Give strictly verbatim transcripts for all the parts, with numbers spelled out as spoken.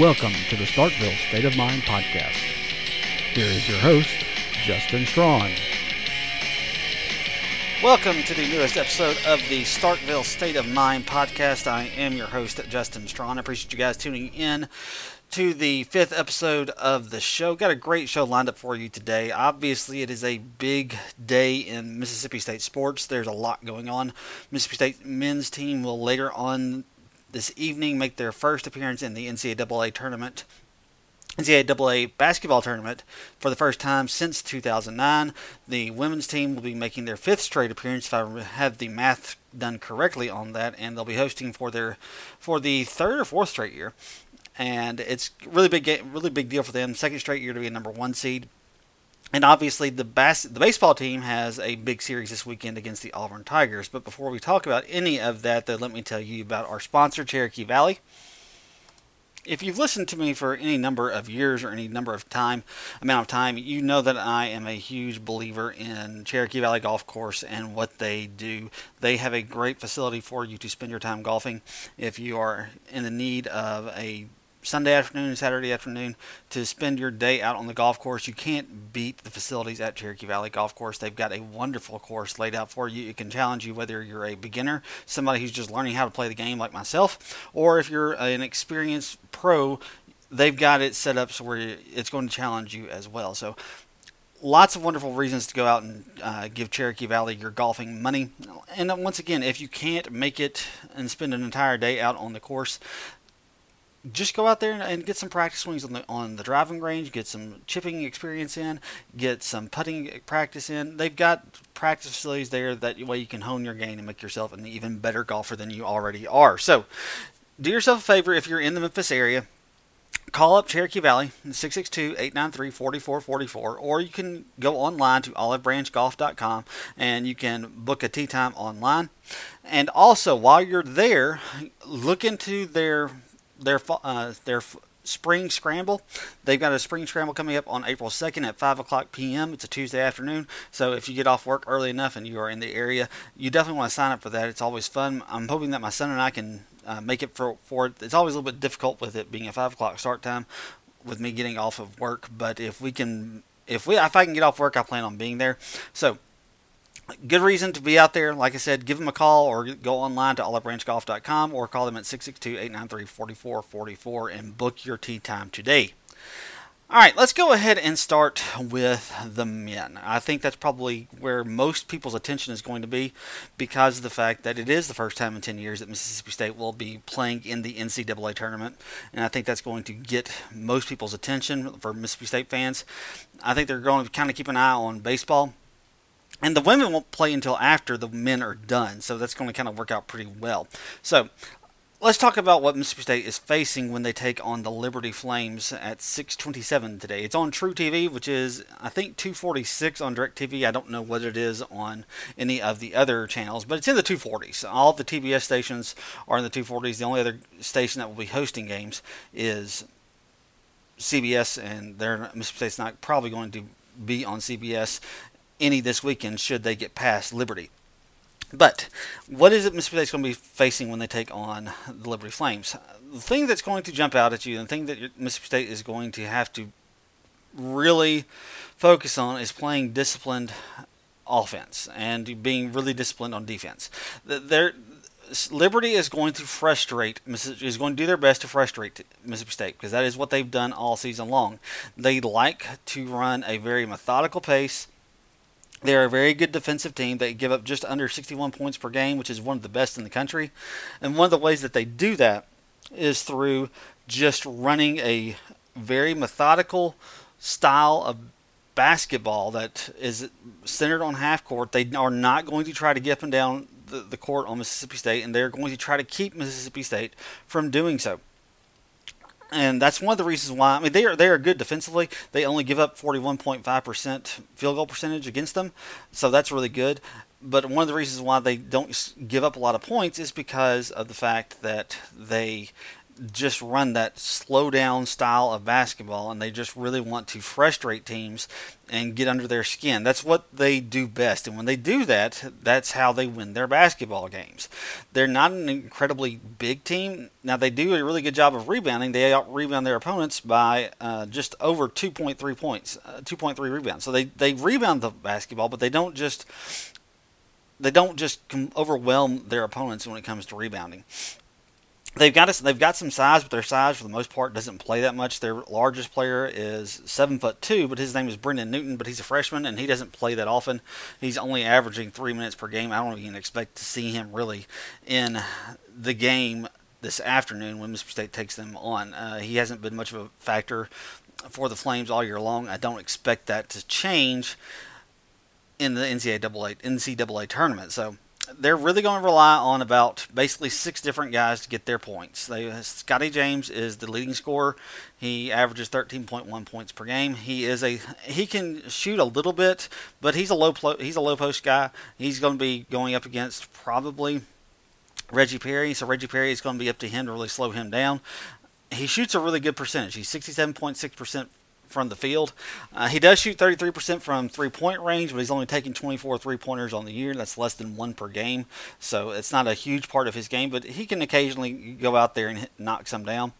Welcome to the Starkville State of Mind podcast. Here is your host, Justin Strong. Welcome to the newest episode of the Starkville State of Mind podcast. I am your host, Justin Strong. I appreciate you guys tuning in to the fifth episode of the show. Got a great show lined up for you today. Obviously, it is a big day in Mississippi State sports. There's a lot going on. Mississippi State men's team will later on this evening make their first appearance in the N C A A tournament. N C A A basketball tournament for the first time since two thousand nine. The women's team will be making their fifth straight appearance, if I have the math done correctly on that, and they'll be hosting for their for the third or fourth straight year. And it's really big, game, really big deal for them. Second straight year to be a number one seed. And obviously, the bas- the baseball team has a big series this weekend against the Auburn Tigers. But before we talk about any of that, though, let me tell you about our sponsor, Cherokee Valley. If you've listened to me for any number of years or any number of time, amount of time, you know that I am a huge believer in Cherokee Valley Golf Course and what they do. They have a great facility for you to spend your time golfing. If you are in the need of a Sunday afternoon, Saturday afternoon, to spend your day out on the golf course, you can't beat the facilities at Cherokee Valley Golf Course. They've got a wonderful course laid out for you. It can challenge you whether you're a beginner, somebody who's just learning how to play the game like myself, or if you're an experienced pro, they've got it set up so where it's going to challenge you as well. So lots of wonderful reasons to go out and uh, give Cherokee Valley your golfing money. And once again, if you can't make it and spend an entire day out on the course, just go out there and get some practice swings on the on the driving range, get some chipping experience in, get some putting practice in. They've got practice facilities there. That way you can hone your game and make yourself an even better golfer than you already are. So do yourself a favor if you're in the Memphis area. Call up Cherokee Valley, six six two, eight nine three, four four four four, or you can go online to olive branch golf dot com and you can book a tee time online. And also, while you're there, look into their Their uh, their spring scramble. They've got a spring scramble coming up on April second at five o'clock p.m. It's a Tuesday afternoon, so if you get off work early enough and you are in the area, you definitely want to sign up for that. It's always fun. I'm hoping that my son and I can uh, make it for, for it. It's always a little bit difficult with it being a five o'clock start time with me getting off of work, but if we can, if we, if I can get off work, I plan on being there. So good reason to be out there. Like I said, give them a call or go online to olive branch golf dot com or call them at six six two, eight nine three, four four four four and book your tee time today. All right, let's go ahead and start with the men. I think that's probably where most people's attention is going to be because of the fact that it is the first time in ten years that Mississippi State will be playing in the N C A A tournament, and I think that's going to get most people's attention for Mississippi State fans. I think they're going to kind of keep an eye on baseball. And the women won't play until after the men are done, so that's going to kind of work out pretty well. So let's talk about what Mississippi State is facing when they take on the Liberty Flames at six twenty-seven today. It's on TruTV, which is, I think, two forty-six on DirecTV. I don't know what it is on any of the other channels, but it's in the two forties. All the T B S stations are in the two forties. The only other station that will be hosting games is C B S, and they're, Mississippi State's not probably going to be on C B S any this weekend should they get past Liberty. But what is it Mississippi State's going to be facing when they take on the Liberty Flames? The thing that's going to jump out at you, and the thing that Mississippi State is going to have to really focus on, is playing disciplined offense and being really disciplined on defense. They're, Liberty is going to frustrate, is going to do their best to frustrate Mississippi State because that is what they've done all season long. They like to run a very methodical pace. They're a very good defensive team. They give up just under sixty-one points per game, which is one of the best in the country. And one of the ways that they do that is through just running a very methodical style of basketball that is centered on half court. They are not going to try to get up and down the, the court on Mississippi State, and they're going to try to keep Mississippi State from doing so. And that's one of the reasons why, I mean, they are they are good defensively. They only give up forty-one point five percent field goal percentage against them, so that's really good. But one of the reasons why they don't give up a lot of points is because of the fact that they just run that slow down style of basketball, and they just really want to frustrate teams and get under their skin. That's what they do best, and when they do that, that's how they win their basketball games. They're not an incredibly big team. Now, they do a really good job of rebounding. They out-rebound their opponents by uh, just over two point three points, uh, two point three rebounds. So they, they rebound the basketball, but they don't just they don't just overwhelm their opponents when it comes to rebounding. They've got a, they've got some size, but their size for the most part doesn't play that much. Their largest player is seven foot two, but his name is Brendan Newton. But he's a freshman, and he doesn't play that often. He's only averaging three minutes per game. I don't even expect to see him really in the game this afternoon when Mississippi State takes them on. Uh, he hasn't been much of a factor for the Flames all year long. I don't expect that to change in the N C double A N C double A tournament. So they're really going to rely on about basically six different guys to get their points. They, Scotty James is the leading scorer. He averages thirteen point one points per game. He is a he can shoot a little bit, but he's a low he's a low post guy. He's going to be going up against probably Reggie Perry. So Reggie Perry is going to be up to him to really slow him down. He shoots a really good percentage. He's sixty-seven point six percent from the field. Uh, he does shoot thirty-three percent from three-point range, but he's only taking twenty-four three-pointers on the year. That's less than one per game, so it's not a huge part of his game, but he can occasionally go out there and hit, knock some down.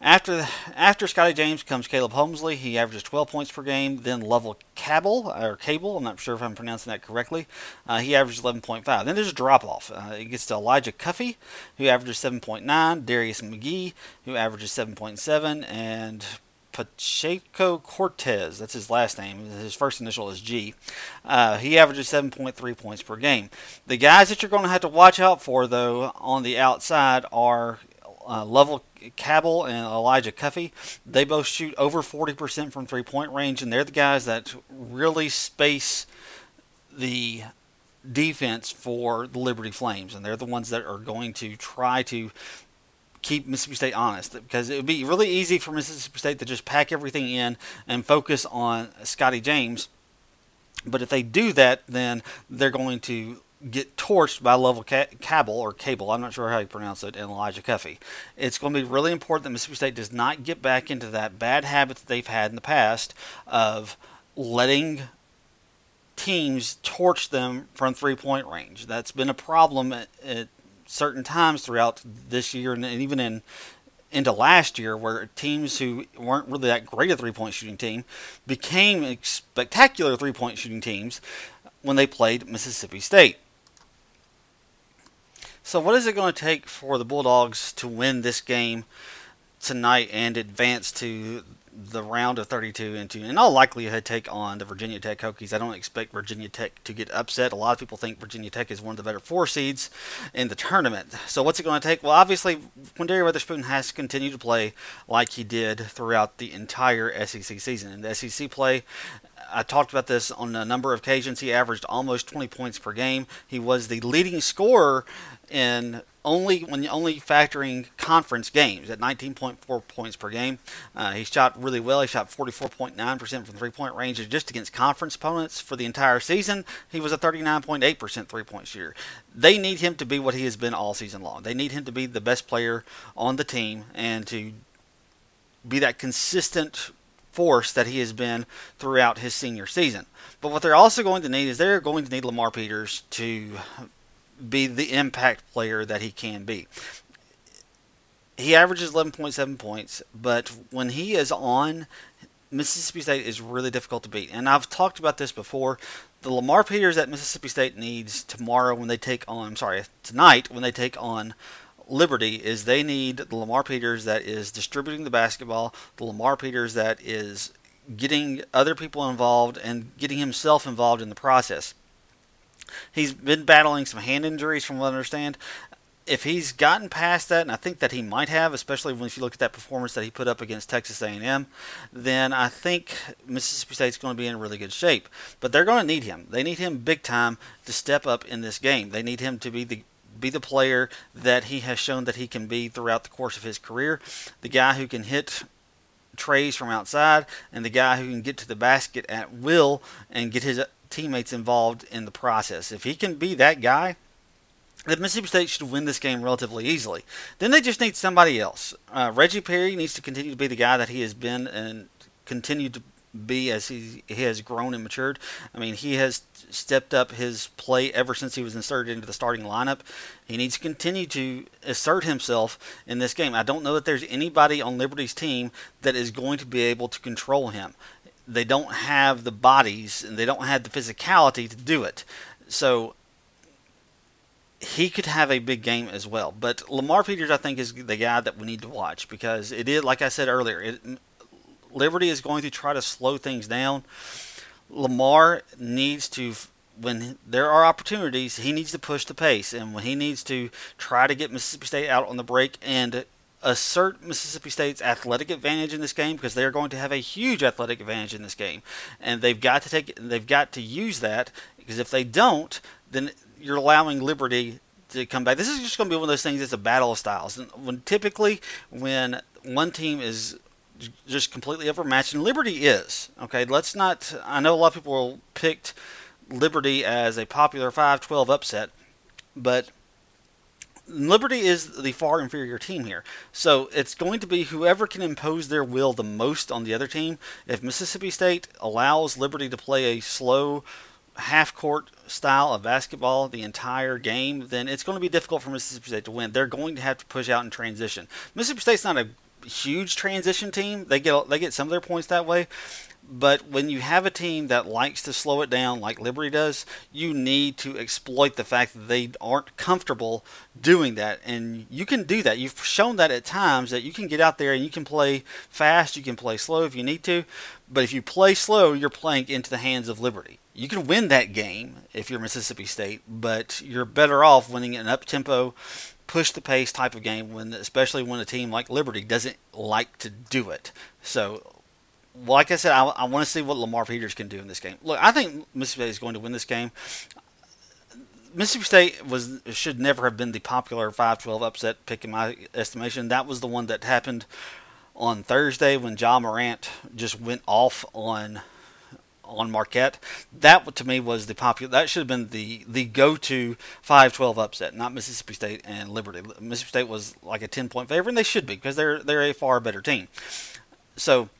After the, after Scotty James comes Caleb Holmesley. He averages twelve points per game. Then Lovell Cabell, or Cable, I'm not sure if I'm pronouncing that correctly. Uh, he averages eleven point five. Then there's a drop-off. Uh, it gets to Elijah Cuffey, who averages seven point nine. Darius McGee, who averages seven point seven. And Pacheco Cortez, that's his last name. His first initial is G. Uh, he averages seven point three points per game. The guys that you're going to have to watch out for, though, on the outside are uh, Lovell Cabell and Elijah Cuffey. They both shoot over forty percent from three-point range, and they're the guys that really space the defense for the Liberty Flames, and they're the ones that are going to try to keep Mississippi State honest, because it would be really easy for Mississippi State to just pack everything in and focus on Scotty James. But if they do that, then they're going to get torched by Lovell Cabell, or Cable, I'm not sure how you pronounce it, and Elijah Cuffey. It's going to be really important that Mississippi State does not get back into that bad habit that they've had in the past of letting teams torch them from three-point range. That's been a problem at, at certain times throughout this year and even in into last year, where teams who weren't really that great a three-point shooting team became spectacular three-point shooting teams when they played Mississippi State. So what is it going to take for the Bulldogs to win this game tonight and advance to the round of thirty-two into, in all likelihood, take on the Virginia Tech Hokies? I don't expect Virginia Tech to get upset. A lot of people think Virginia Tech is one of the better four seeds in the tournament. So what's it going to take? Well, obviously, Quinndary Weatherspoon has to continue to play like he did throughout the entire S E C season. In the S E C play, I talked about this on a number of occasions. He averaged almost twenty points per game. He was the leading scorer in only when only factoring conference games at nineteen point four points per game. Uh, he shot really well. He shot forty-four point nine percent from three-point range. And just against conference opponents for the entire season, he was a thirty-nine point eight percent three-point shooter. They need him to be what he has been all season long. They need him to be the best player on the team and to be that consistent force that he has been throughout his senior season. But what they're also going to need is they're going to need Lamar Peters to be the impact player that he can be. He averages eleven point seven points, but when he is on, Mississippi State is really difficult to beat. And I've talked about this before. The Lamar Peters that Mississippi State needs tomorrow when they take on, I'm sorry, tonight when they take on Liberty, is they need the Lamar Peters that is distributing the basketball, the Lamar Peters that is getting other people involved and getting himself involved in the process. He's been battling some hand injuries from what I understand. If he's gotten past that, and I think that he might have, especially when if you look at that performance that he put up against Texas A and M, then I think Mississippi State's going to be in really good shape. But they're going to need him. They need him big time to step up in this game. They need him to be the be the player that he has shown that he can be throughout the course of his career, the guy who can hit trays from outside, and the guy who can get to the basket at will and get his teammates involved in the process. If he can be that guy, that Mississippi State should win this game relatively easily. Then they just need somebody else. Uh, Reggie Perry needs to continue to be the guy that he has been and continue to be as he, he has grown and matured. I mean, he has stepped up his play ever since he was inserted into the starting lineup. He needs to continue to assert himself in this game. I don't know that there's anybody on Liberty's team that is going to be able to control him. They don't have the bodies and they don't have the physicality to do it. So he could have a big game as well. But Lamar Peters, I think, is the guy that we need to watch because it is, like I said earlier, it, Liberty is going to try to slow things down. Lamar needs to, when there are opportunities, he needs to push the pace. And when he needs to try to get Mississippi State out on the break and assert Mississippi State's athletic advantage in this game, because they are going to have a huge athletic advantage in this game. And they've got to take, they've got to use that, because if they don't, then you're allowing Liberty to come back. This is just going to be one of those things that's a battle of styles. And when typically when one team is just completely overmatched, and Liberty is, okay, let's not, I know a lot of people picked Liberty as a popular five twelve upset, but Liberty is the far inferior team here. So it's going to be whoever can impose their will the most on the other team. If Mississippi State allows Liberty to play a slow half-court style of basketball the entire game, then it's going to be difficult for Mississippi State to win. They're going to have to push out in transition. Mississippi State's not a huge transition team. They get they get some of their points that way. But when you have a team that likes to slow it down like Liberty does, you need to exploit the fact that they aren't comfortable doing that. And you can do that. You've shown that at times, that you can get out there and you can play fast, you can play slow if you need to. But if you play slow, you're playing into the hands of Liberty. You can win that game if you're Mississippi State, but you're better off winning an up-tempo, push-the-pace type of game, when, especially when a team like Liberty doesn't like to do it. So, like I said, I, I want to see what Lamar Peters can do in this game. Look, I think Mississippi State is going to win this game. Mississippi State was should never have been the popular five twelve upset pick in my estimation. That was the one that happened on Thursday when Ja Morant just went off on on Marquette. That, to me, was the popular. That should have been the, the go-to five twelve upset, not Mississippi State and Liberty. Mississippi State was like a ten-point favorite, and they should be, because they're, they're a far better team. So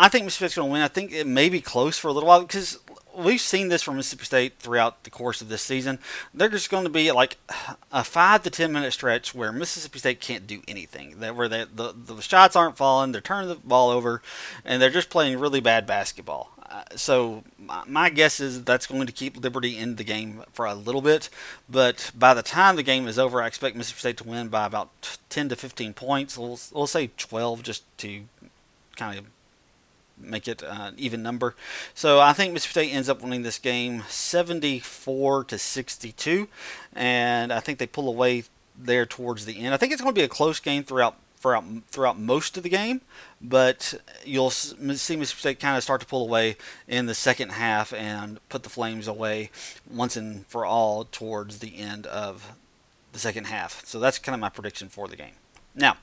I think Mississippi State's going to win. I think it may be close for a little while, because we've seen this from Mississippi State throughout the course of this season. There's going to be like a five to ten minute stretch where Mississippi State can't do anything. That where they, the the shots aren't falling, they're turning the ball over, and they're just playing really bad basketball. Uh, so my, my guess is that's going to keep Liberty in the game for a little bit. But by the time the game is over, I expect Mississippi State to win by about ten to fifteen points. We'll, we'll say twelve, just to kind of make it an even number. So I think Mississippi State ends up winning this game seventy-four to sixty-two, and I think they pull away there towards the end. I think it's going to be a close game throughout throughout throughout most of the game, but you'll see Mississippi State kind of start to pull away in the second half and put the Flames away once and for all towards the end of the second half. So that's kind of my prediction for the game. Now,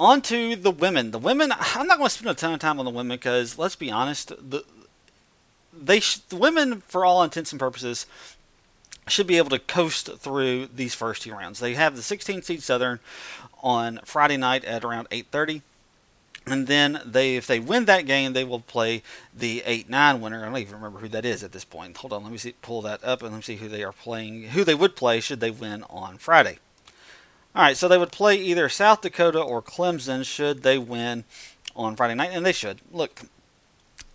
on to the women. The women, I'm not going to spend a ton of time on the women because, let's be honest, the they sh- the women, for all intents and purposes, should be able to coast through these first two rounds. They have the sixteen seed Southern on Friday night at around eight thirty. And then they, if they win that game, they will play the eight nine winner. I don't even remember who that is at this point. Hold on, let me see, pull that up and let me see who they are playing, who they would play should they win on Friday. All right, so they would play either South Dakota or Clemson should they win on Friday night, and they should. Look,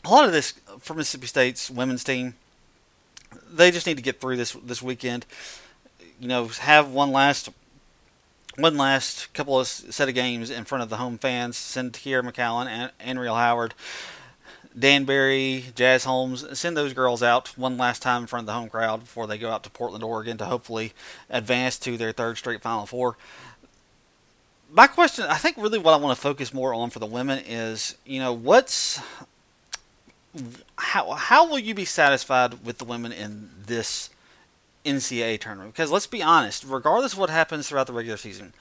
a lot of this for Mississippi State's women's team, they just need to get through this this weekend. You know, have one last one last couple of set of games in front of the home fans. Send Kiera McCallum and Anriel Howard, Danbury, Jazz Holmes, send those girls out one last time in front of the home crowd before they go out to Portland, Oregon to hopefully advance to their third straight Final Four. My question, I think really what I want to focus more on for the women is, you know, what's how how will you be satisfied with the women in this N C double A tournament? Because let's be honest, regardless of what happens throughout the regular season,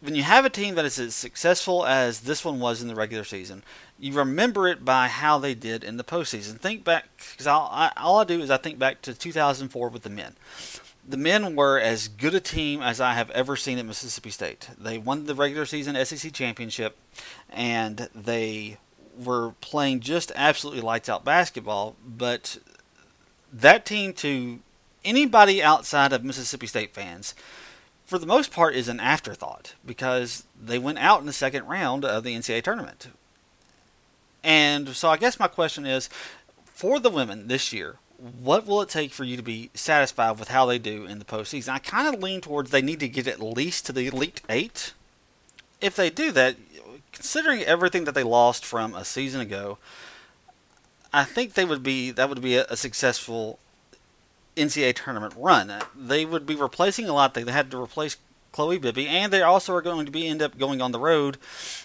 when you have a team that is as successful as this one was in the regular season, you remember it by how they did in the postseason. Think back, because all I do is I think back to two thousand four with the men. The men were as good a team as I have ever seen at Mississippi State. They won the regular season S E C championship, and they were playing just absolutely lights-out basketball. But that team, to anybody outside of Mississippi State fans, for the most part is an afterthought because they went out in the second round of the N C double A tournament. And so I guess my question is, for the women this year, what will it take for you to be satisfied with how they do in the postseason? I kind of lean towards they need to get at least to the Elite Eight. If they do that, considering everything that they lost from a season ago, I think they would be that would be a, a successful N C double A tournament run. They would be replacing a lot. They had to replace Chloe Bibby, and they also are going to be end up going on the road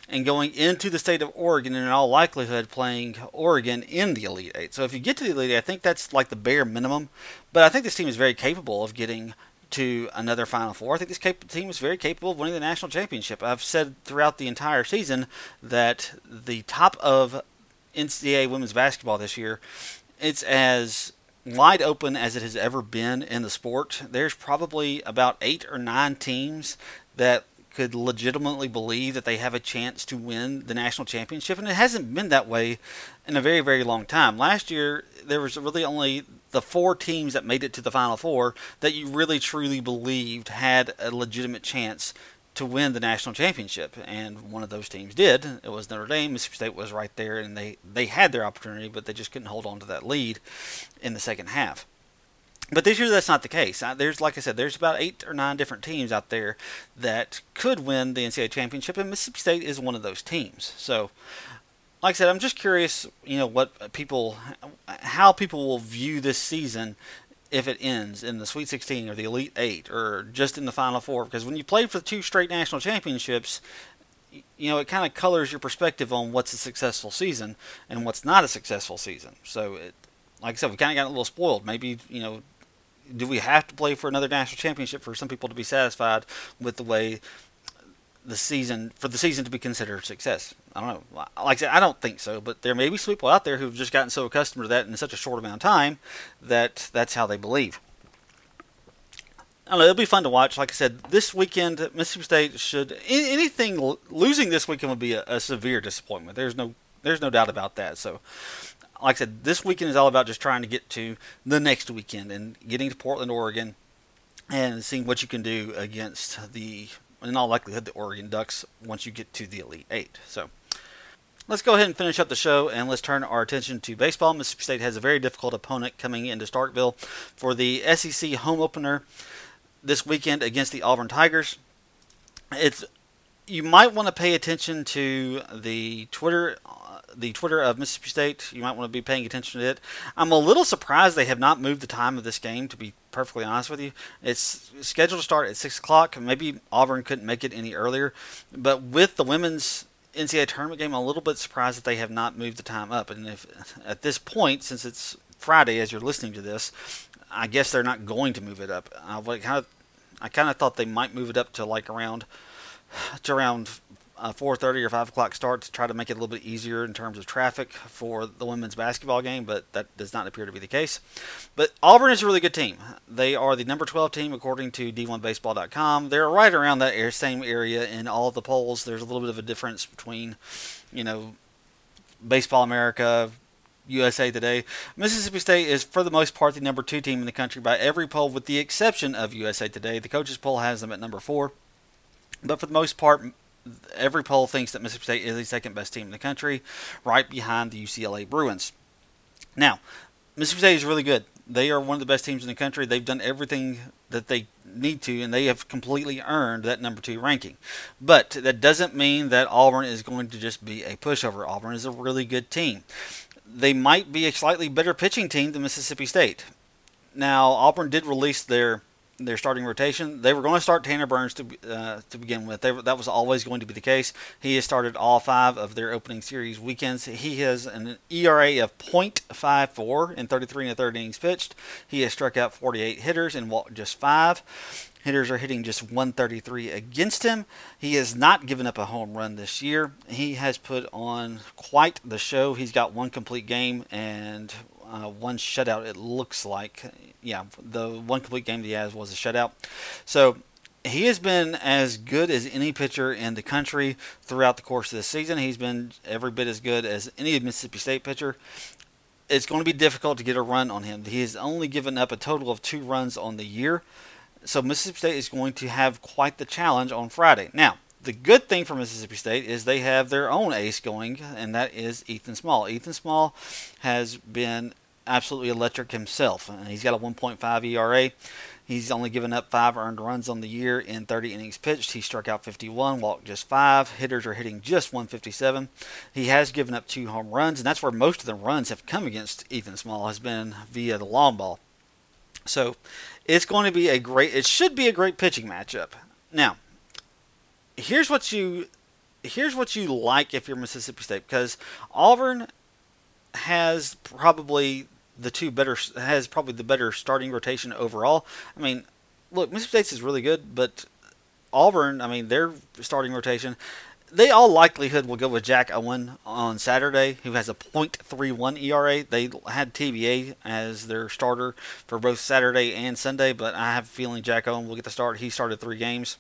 and going into the state of Oregon, and in all likelihood playing Oregon in the Elite Eight. So if you get to the Elite Eight, I think that's like the bare minimum. But I think this team is very capable of getting to another Final Four. I think this cap- team is very capable of winning the national championship. I've said throughout the entire season that the top of N C double A women's basketball this year, it's as wide open as it has ever been in the sport. There's probably about eight or nine teams that could legitimately believe that they have a chance to win the national championship, and it hasn't been that way in a very, very long time. Last year, there was really only the four teams that made it to the Final Four that you really, truly believed had a legitimate chance to win the national championship, and one of those teams did. It was Notre Dame. Mississippi State was right there, and they, they had their opportunity, but they just couldn't hold on to that lead in the second half. But this year, that's not the case. There's, like I said, there's about eight or nine different teams out there that could win the N C double A championship, and Mississippi State is one of those teams. So, like I said, I'm just curious, you know, what people, how people will view this season if it ends in the Sweet sixteen or the Elite Eight or just in the Final Four. Because when you play for two straight national championships, you know, it kind of colors your perspective on what's a successful season and what's not a successful season. So, it, like I said, we kind of got a little spoiled. Maybe, you know, do we have to play for another national championship for some people to be satisfied with the way the season, for the season to be considered a success? I don't know. Like I said, I don't think so, but there may be some people out there who've just gotten so accustomed to that in such a short amount of time that that's how they believe. I don't know. It'll be fun to watch. Like I said, this weekend, Mississippi State should anything losing this weekend would be a, a severe disappointment. There's no, there's no doubt about that. So, like I said, this weekend is all about just trying to get to the next weekend and getting to Portland, Oregon, and seeing what you can do against the, in all likelihood, the Oregon Ducks once you get to the Elite Eight. So let's go ahead and finish up the show, and let's turn our attention to baseball. Mississippi State has a very difficult opponent coming into Starkville for the S E C home opener this weekend against the Auburn Tigers. It's you might want to pay attention to the Twitter, uh, the Twitter of Mississippi State. You might want to be paying attention to it. I'm a little surprised they have not moved the time of this game, to be perfectly honest with you. It's scheduled to start at six o'clock. Maybe Auburn couldn't make it any earlier. But with the women's N C double A tournament game, I'm a little bit surprised that they have not moved the time up. And if at this point, since it's Friday as you're listening to this, I guess they're not going to move it up. I kind of, I kind of thought they might move it up to like around to around uh, four thirty or five o'clock start to try to make it a little bit easier in terms of traffic for the women's basketball game, but that does not appear to be the case. But Auburn is a really good team. They are the number twelve team according to D one baseball dot com. They're right around that same area in all of the polls. There's a little bit of a difference between, you know, Baseball America, U S A Today. Mississippi State is, for the most part, the number two team in the country by every poll with the exception of U S A Today. The coaches poll has them at number four. But for the most part, every poll thinks that Mississippi State is the second-best team in the country, right behind the U C L A Bruins. Now, Mississippi State is really good. They are one of the best teams in the country. They've done everything that they need to, and they have completely earned that number two ranking. But that doesn't mean that Auburn is going to just be a pushover. Auburn is a really good team. They might be a slightly better pitching team than Mississippi State. Now, Auburn did release their their starting rotation. They were going to start Tanner Burns to uh, to begin with. They were, that was always going to be the case. He has started all five of their opening series weekends. He has an E R A of point five four in thirty-three and a third innings pitched. He has struck out forty-eight hitters and walked just five. Hitters are hitting just one thirty-three against him. He has not given up a home run this year. He has put on quite the show. He's got one complete game and uh, one shutout, it looks like. Yeah, the one complete game he has was a shutout. So he has been as good as any pitcher in the country throughout the course of this season. He's been every bit as good as any Mississippi State pitcher. It's going to be difficult to get a run on him. He has only given up a total of two runs on the year. So Mississippi State is going to have quite the challenge on Friday. Now, the good thing for Mississippi State is they have their own ace going, and that is Ethan Small. Ethan Small has been absolutely electric himself. He's got a one point five E R A. He's only given up five earned runs on the year in thirty innings pitched. He struck out fifty-one, walked just five. Hitters are hitting just one fifty-seven. He has given up two home runs, and that's where most of the runs have come against Ethan Small, has been via the long ball. So it's going to be a great, it should be a great pitching matchup. Now, here's what you, here's what you like if you're Mississippi State, because Auburn has probably the two better, has probably the better starting rotation overall. I mean, look, Mississippi State's is really good, but Auburn, I mean, their starting rotation, they all likelihood will go with Jack Owen on Saturday, who has a point three one E R A. They had T B A as their starter for both Saturday and Sunday, but I have a feeling Jack Owen will get the start. He started three games.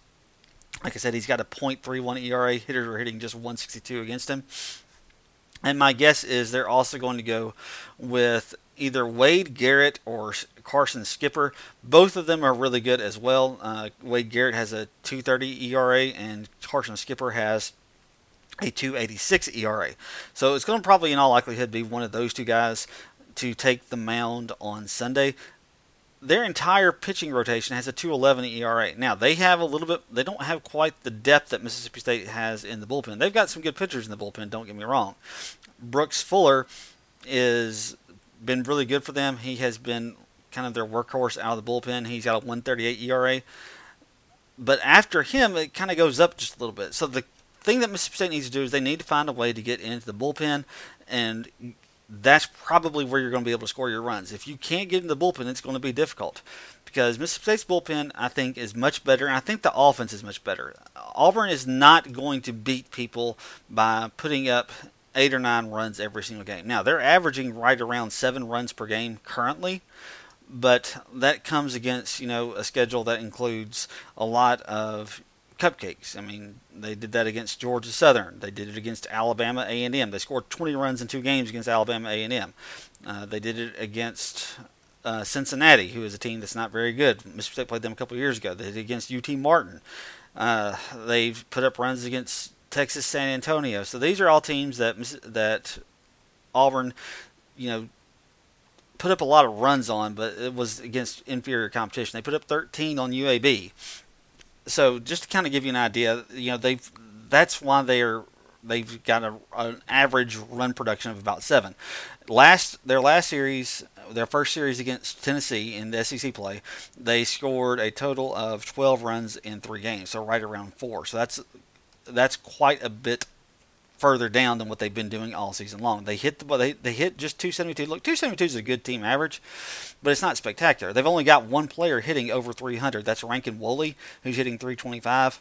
Like I said, he's got a point three one E R A. Hitters are hitting just one sixty-two against him. And my guess is they're also going to go with either Wade Garrett or Carson Skipper. Both of them are really good as well. Uh, Wade Garrett has a two thirty E R A, and Carson Skipper has a two eighty-six E R A. So it's going to probably, in all likelihood, be one of those two guys to take the mound on Sunday. Their entire pitching rotation has a two eleven E R A. Now, they have a little bit, they don't have quite the depth that Mississippi State has in the bullpen. They've got some good pitchers in the bullpen, don't get me wrong. Brooks Fuller is been really good for them. He has been kind of their workhorse out of the bullpen. He's got a one thirty-eight E R A. But after him, it kind of goes up just a little bit. So the thing that Mississippi State needs to do is they need to find a way to get into the bullpen, and that's probably where you're going to be able to score your runs. If you can't get in the bullpen, it's going to be difficult, because Mississippi State's bullpen, I think, is much better, and I think the offense is much better. Auburn is not going to beat people by putting up eight or nine runs every single game. Now, they're averaging right around seven runs per game currently, but that comes against, you know, a schedule that includes a lot of cupcakes. I mean, they did that against Georgia Southern. They did it against Alabama A and M. They scored twenty runs in two games against Alabama A and M. Uh, they did it against uh, Cincinnati, who is a team that's not very good. Mississippi State played them a couple of years ago. They did it against U T Martin. Uh, they've put up runs against Texas San Antonio. So these are all teams that that Auburn, you know, put up a lot of runs on, but it was against inferior competition. They put up thirteen on U A B. So just to kind of give you an idea, you know, they've that's why they are they've got a, an average run production of about seven. Last their last series, their first series against Tennessee in the S E C play, they scored a total of twelve runs in three games, so right around four. So that's that's quite a bit further down than what they've been doing all season long. They hit the they they hit just two seventy-two. Look, two seventy-two is a good team average, but it's not spectacular. They've only got one player hitting over three hundred. That's Rankin Woley, who's hitting three twenty-five.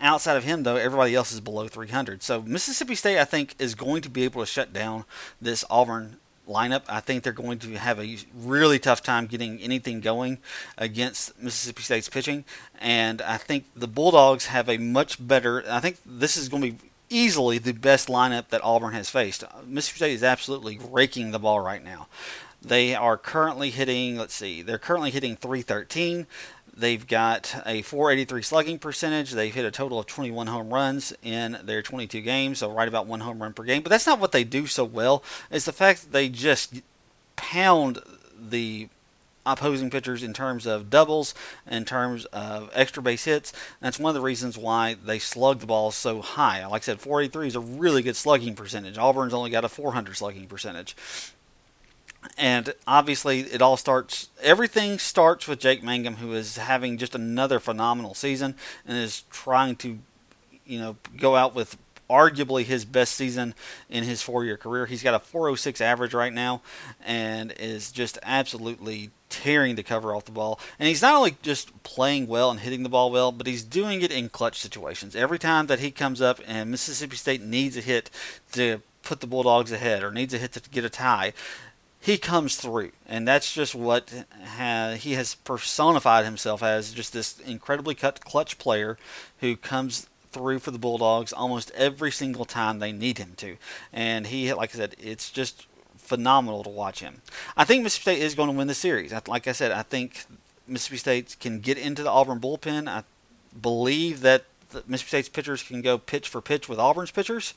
Outside of him, though, everybody else is below three hundred. So Mississippi State, I think, is going to be able to shut down this Auburn lineup. I think they're going to have a really tough time getting anything going against Mississippi State's pitching, and I think the Bulldogs have a much better. I think this is going to be easily the best lineup that Auburn has faced. Mississippi State is absolutely raking the ball right now. They are currently hitting, let's see, they're currently hitting three thirteen. They've got a four eighty-three slugging percentage. They've hit a total of twenty-one home runs in their twenty-two games, so right about one home run per game. But that's not what they do so well. It's the fact that they just pound the opposing pitchers in terms of doubles, in terms of extra base hits. That's one of the reasons why they slug the ball so high. Like I said, four eighty-three is a really good slugging percentage. Auburn's only got a four hundred slugging percentage. And obviously, it all starts, everything starts with Jake Mangum, who is having just another phenomenal season and is trying to, you know, go out with arguably his best season in his four-year career. He's got a four oh six average right now and is just absolutely tearing the cover off the ball. And he's not only just playing well and hitting the ball well, but he's doing it in clutch situations. Every time that he comes up and Mississippi State needs a hit to put the Bulldogs ahead or needs a hit to get a tie, he comes through, and that's just what ha- he has personified himself as, just this incredibly cut- clutch player who comes through for the Bulldogs almost every single time they need him to. And he, like I said, it's just phenomenal to watch him. I think Mississippi State is going to win the series. Like I said, I think Mississippi State can get into the Auburn bullpen. I believe that the Mississippi State's pitchers can go pitch for pitch with Auburn's pitchers.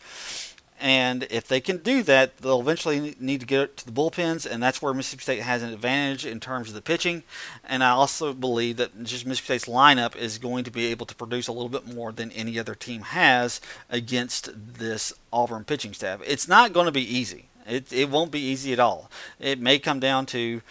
And if they can do that, they'll eventually need to get to the bullpens, and that's where Mississippi State has an advantage in terms of the pitching. And I also believe that just Mississippi State's lineup is going to be able to produce a little bit more than any other team has against this Auburn pitching staff. It's not going to be easy. It it won't be easy at all. It may come down to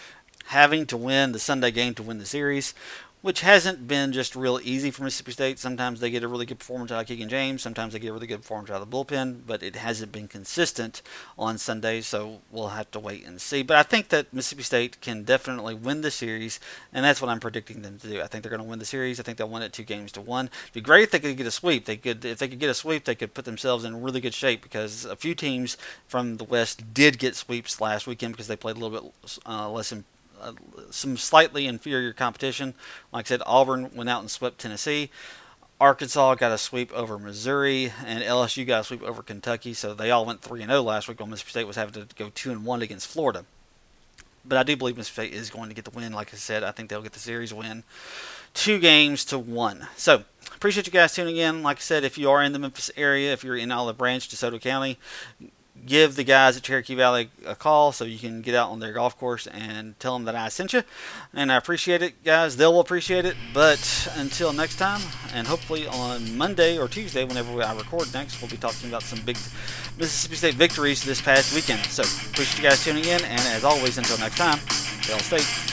having to win the Sunday game to win the series, which hasn't been just real easy for Mississippi State. Sometimes they get a really good performance out of Keegan James. Sometimes they get a really good performance out of the bullpen. But it hasn't been consistent on Sundays, so we'll have to wait and see. But I think that Mississippi State can definitely win the series, and that's what I'm predicting them to do. I think they're going to win the series. I think they'll win it two games to one. It'd be great if they could get a sweep. They could, if they could get a sweep, they could put themselves in really good shape, because a few teams from the West did get sweeps last weekend because they played a little bit uh, less in Uh, some slightly inferior competition. Like I said, Auburn went out and swept Tennessee. Arkansas got a sweep over Missouri, and L S U got a sweep over Kentucky. So they all went three and oh last week when Mississippi State was having to go two and one against Florida. But I do believe Mississippi State is going to get the win. Like I said, I think they'll get the series win. Two games to one. So, appreciate you guys tuning in. Like I said, if you are in the Memphis area, if you're in Olive Branch, DeSoto County, give the guys at Cherokee Valley a call so you can get out on their golf course and tell them that I sent you. And I appreciate it, guys. They'll appreciate it. But until next time, and hopefully on Monday or Tuesday, whenever I record next, we'll be talking about some big Mississippi State victories this past weekend. So appreciate you guys tuning in. And as always, until next time, Bell State.